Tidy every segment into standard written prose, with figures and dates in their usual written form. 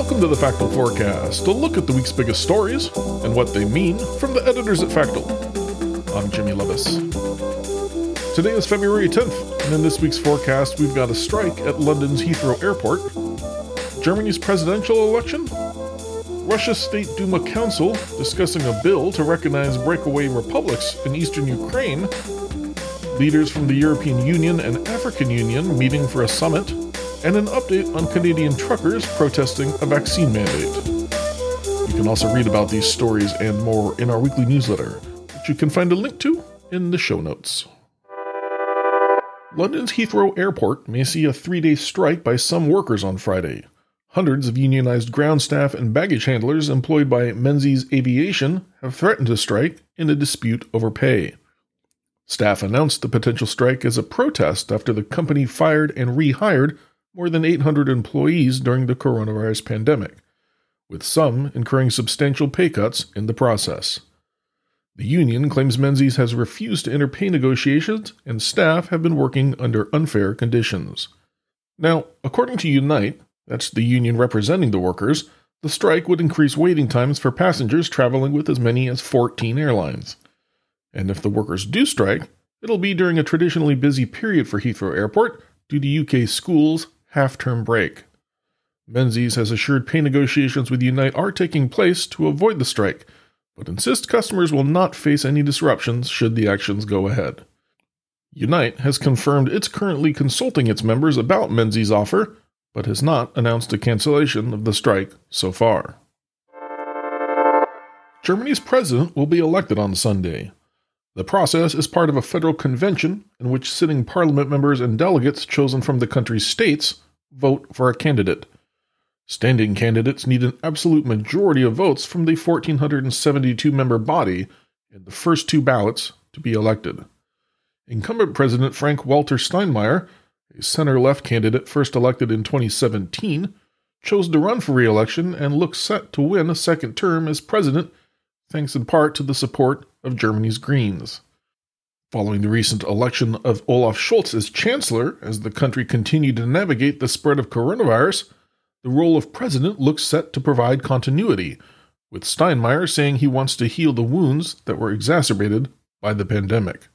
Welcome to the Factual Forecast, a look at the week's biggest stories and what they mean from the editors at Factual. I'm Jimmy Levis. Today is February 10th, and in this week's forecast, we've got a strike at London's Heathrow Airport, Germany's presidential election, Russia's State Duma Council discussing a bill to recognize breakaway republics in eastern Ukraine, leaders from the European Union and African Union meeting for a summit, and an update on Canadian truckers protesting a vaccine mandate. You can also read about these stories and more in our weekly newsletter, which you can find a link to in the show notes. London's Heathrow Airport may see a three-day strike by some workers on Friday. Hundreds of unionized ground staff and baggage handlers employed by Menzies Aviation have threatened to strike in a dispute over pay. Staff announced the potential strike as a protest after the company fired and rehired more than 800 employees during the coronavirus pandemic, with some incurring substantial pay cuts in the process. The union claims Menzies has refused to enter pay negotiations and staff have been working under unfair conditions. Now, according to Unite, that's the union representing the workers, the strike would increase waiting times for passengers traveling with as many as 14 airlines. And if the workers do strike, it'll be during a traditionally busy period for Heathrow Airport due to UK schools' half-term break. Menzies has assured pay negotiations with Unite are taking place to avoid the strike, but insists customers will not face any disruptions should the actions go ahead. Unite has confirmed it's currently consulting its members about Menzies' offer, but has not announced a cancellation of the strike so far. Germany's president will be elected on Sunday. The process is part of a federal convention in which sitting parliament members and delegates chosen from the country's states vote for a candidate. Standing candidates need an absolute majority of votes from the 1,472-member body and the first two ballots to be elected. Incumbent President Frank-Walter Steinmeier, a center-left candidate first elected in 2017, chose to run for re-election and looks set to win a second term as president, thanks in part to the support of Germany's Greens. Following the recent election of Olaf Scholz as chancellor, as the country continued to navigate the spread of coronavirus, the role of president looks set to provide continuity, with Steinmeier saying he wants to heal the wounds that were exacerbated by the pandemic.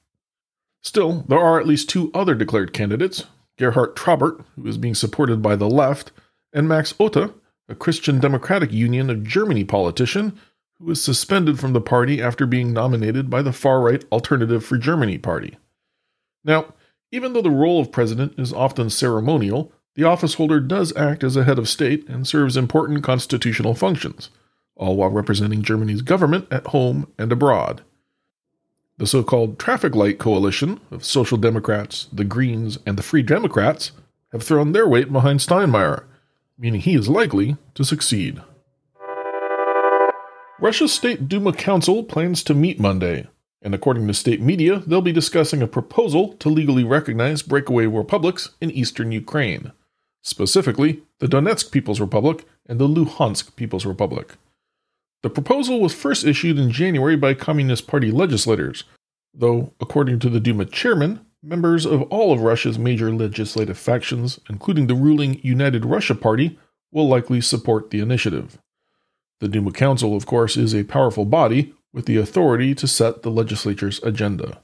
Still, there are at least two other declared candidates, Gerhard Traubert, who is being supported by the left, and Max Otte, a Christian Democratic Union of Germany politician, who was suspended from the party after being nominated by the far-right Alternative for Germany Party. Now, even though the role of president is often ceremonial, the officeholder does act as a head of state and serves important constitutional functions, all while representing Germany's government at home and abroad. The so-called traffic light coalition of Social Democrats, the Greens, and the Free Democrats have thrown their weight behind Steinmeier, meaning he is likely to succeed. Russia's State Duma Council plans to meet Monday, and according to state media, they'll be discussing a proposal to legally recognize breakaway republics in eastern Ukraine, specifically the Donetsk People's Republic and the Luhansk People's Republic. The proposal was first issued in January by Communist Party legislators, though, according to the Duma chairman, members of all of Russia's major legislative factions, including the ruling United Russia Party, will likely support the initiative. The Duma Council, of course, is a powerful body with the authority to set the legislature's agenda.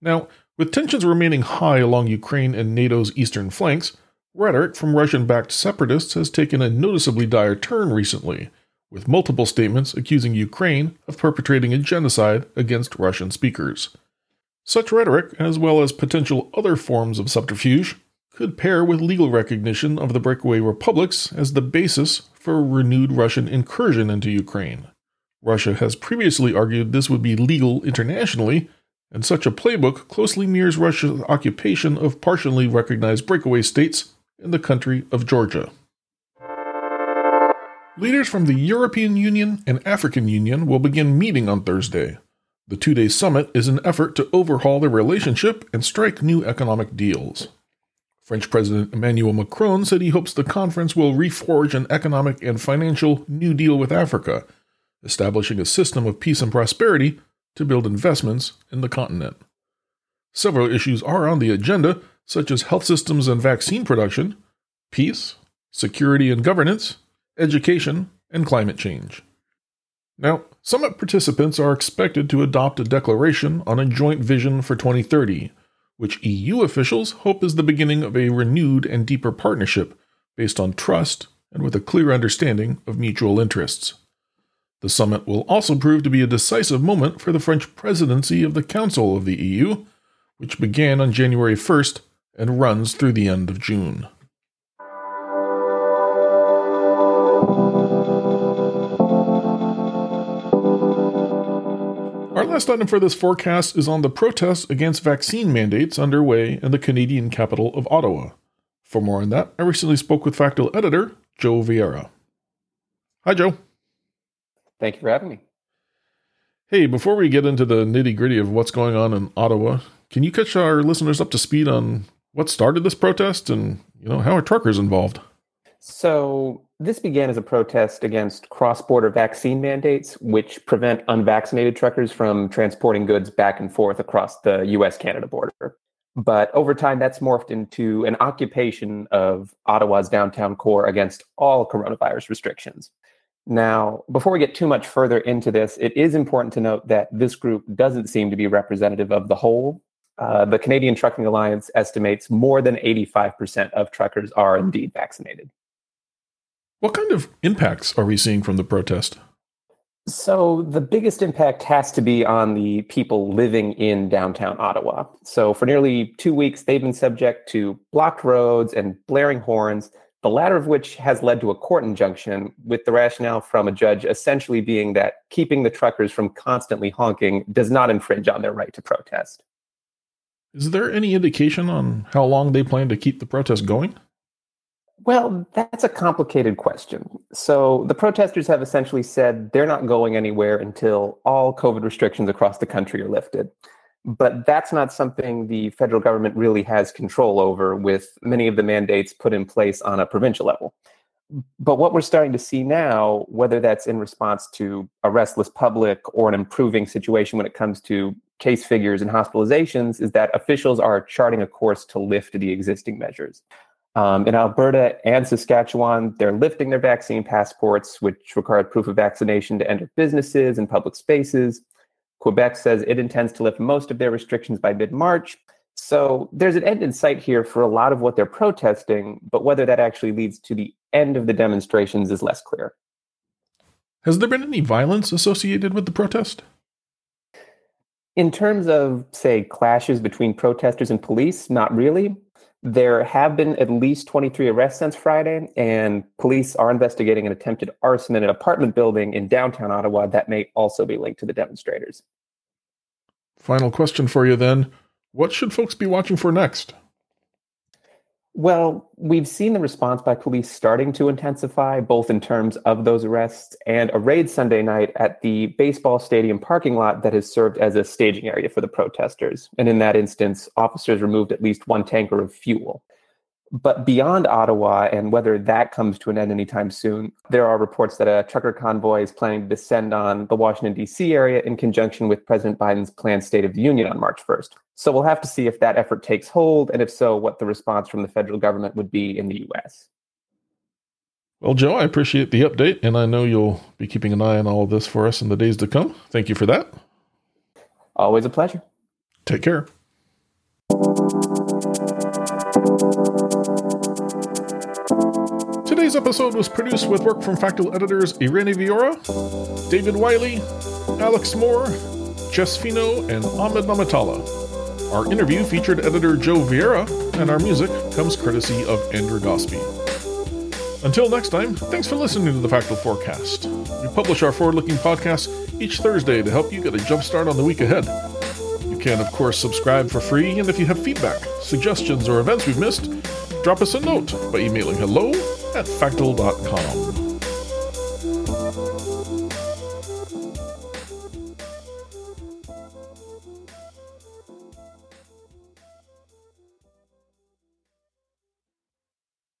Now, with tensions remaining high along Ukraine and NATO's eastern flanks, rhetoric from Russian-backed separatists has taken a noticeably dire turn recently, with multiple statements accusing Ukraine of perpetrating a genocide against Russian speakers. Such rhetoric, as well as potential other forms of subterfuge, could pair with legal recognition of the breakaway republics as the basis for a renewed Russian incursion into Ukraine. Russia has previously argued this would be legal internationally, and such a playbook closely mirrors Russia's occupation of partially recognized breakaway states in the country of Georgia. Leaders from the European Union and African Union will begin meeting on Thursday. The two-day summit is an effort to overhaul their relationship and strike new economic deals. French President Emmanuel Macron said he hopes the conference will reforge an economic and financial new deal with Africa, establishing a system of peace and prosperity to build investments in the continent. Several issues are on the agenda, such as health systems and vaccine production, peace, security and governance, education, and climate change. Now, summit participants are expected to adopt a declaration on a joint vision for 2030, which EU officials hope is the beginning of a renewed and deeper partnership based on trust and with a clear understanding of mutual interests. The summit will also prove to be a decisive moment for the French presidency of the Council of the EU, which began on January 1st and runs through the end of June. Our last item for this forecast is on the protests against vaccine mandates underway in the Canadian capital of Ottawa. For more on that, I recently spoke with Factual editor Joe Vieira. Hi, Joe. Thank you for having me. Hey, before we get into the nitty-gritty of what's going on in Ottawa, can you catch our listeners up to speed on what started this protest and, how are truckers involved? So this began as a protest against cross-border vaccine mandates, which prevent unvaccinated truckers from transporting goods back and forth across the U.S.-Canada border. But over time, that's morphed into an occupation of Ottawa's downtown core against all coronavirus restrictions. Now, before we get too much further into this, it is important to note that this group doesn't seem to be representative of the whole. The Canadian Trucking Alliance estimates more than 85% of truckers are indeed vaccinated. What kind of impacts are we seeing from the protest? So the biggest impact has to be on the people living in downtown Ottawa. So for nearly 2 weeks, they've been subject to blocked roads and blaring horns, the latter of which has led to a court injunction, with the rationale from a judge essentially being that keeping the truckers from constantly honking does not infringe on their right to protest. Is there any indication on how long they plan to keep the protest going? Well, that's a complicated question. So the protesters have essentially said they're not going anywhere until all COVID restrictions across the country are lifted. But that's not something the federal government really has control over, with many of the mandates put in place on a provincial level. But what we're starting to see now, whether that's in response to a restless public or an improving situation when it comes to case figures and hospitalizations, is that officials are charting a course to lift the existing measures. In Alberta and Saskatchewan, they're lifting their vaccine passports, which required proof of vaccination to enter businesses and public spaces. Quebec says it intends to lift most of their restrictions by mid-March. So there's an end in sight here for a lot of what they're protesting, but whether that actually leads to the end of the demonstrations is less clear. Has there been any violence associated with the protest? In terms of, say, clashes between protesters and police, not really. There have been at least 23 arrests since Friday, and police are investigating an attempted arson in an apartment building in downtown Ottawa that may also be linked to the demonstrators. Final question for you then. What should folks be watching for next? Well, we've seen the response by police starting to intensify, both in terms of those arrests and a raid Sunday night at the baseball stadium parking lot that has served as a staging area for the protesters. And in that instance, officers removed at least one tanker of fuel. But beyond Ottawa, and whether that comes to an end anytime soon, there are reports that a trucker convoy is planning to descend on the Washington, D.C. area in conjunction with President Biden's planned State of the Union on March 1st. So we'll have to see if that effort takes hold, and if so, what the response from the federal government would be in the U.S. Well, Joe, I appreciate the update, and I know you'll be keeping an eye on all of this for us in the days to come. Thank you for that. Always a pleasure. Take care. Today's episode was produced with work from Factual editors Irene Vieira, David Wiley, Alex Moore, Jess Fino, and Ahmed Mamatala. Our interview featured editor Joe Vieira, and our music comes courtesy of Andrew Gospy. Until next time, thanks for listening to the Factual Forecast. We publish our forward-looking podcasts each Thursday to help you get a jump start on the week ahead. You can, of course, subscribe for free, and if you have feedback, suggestions, or events we've missed, drop us a note by emailing hello@factual.com.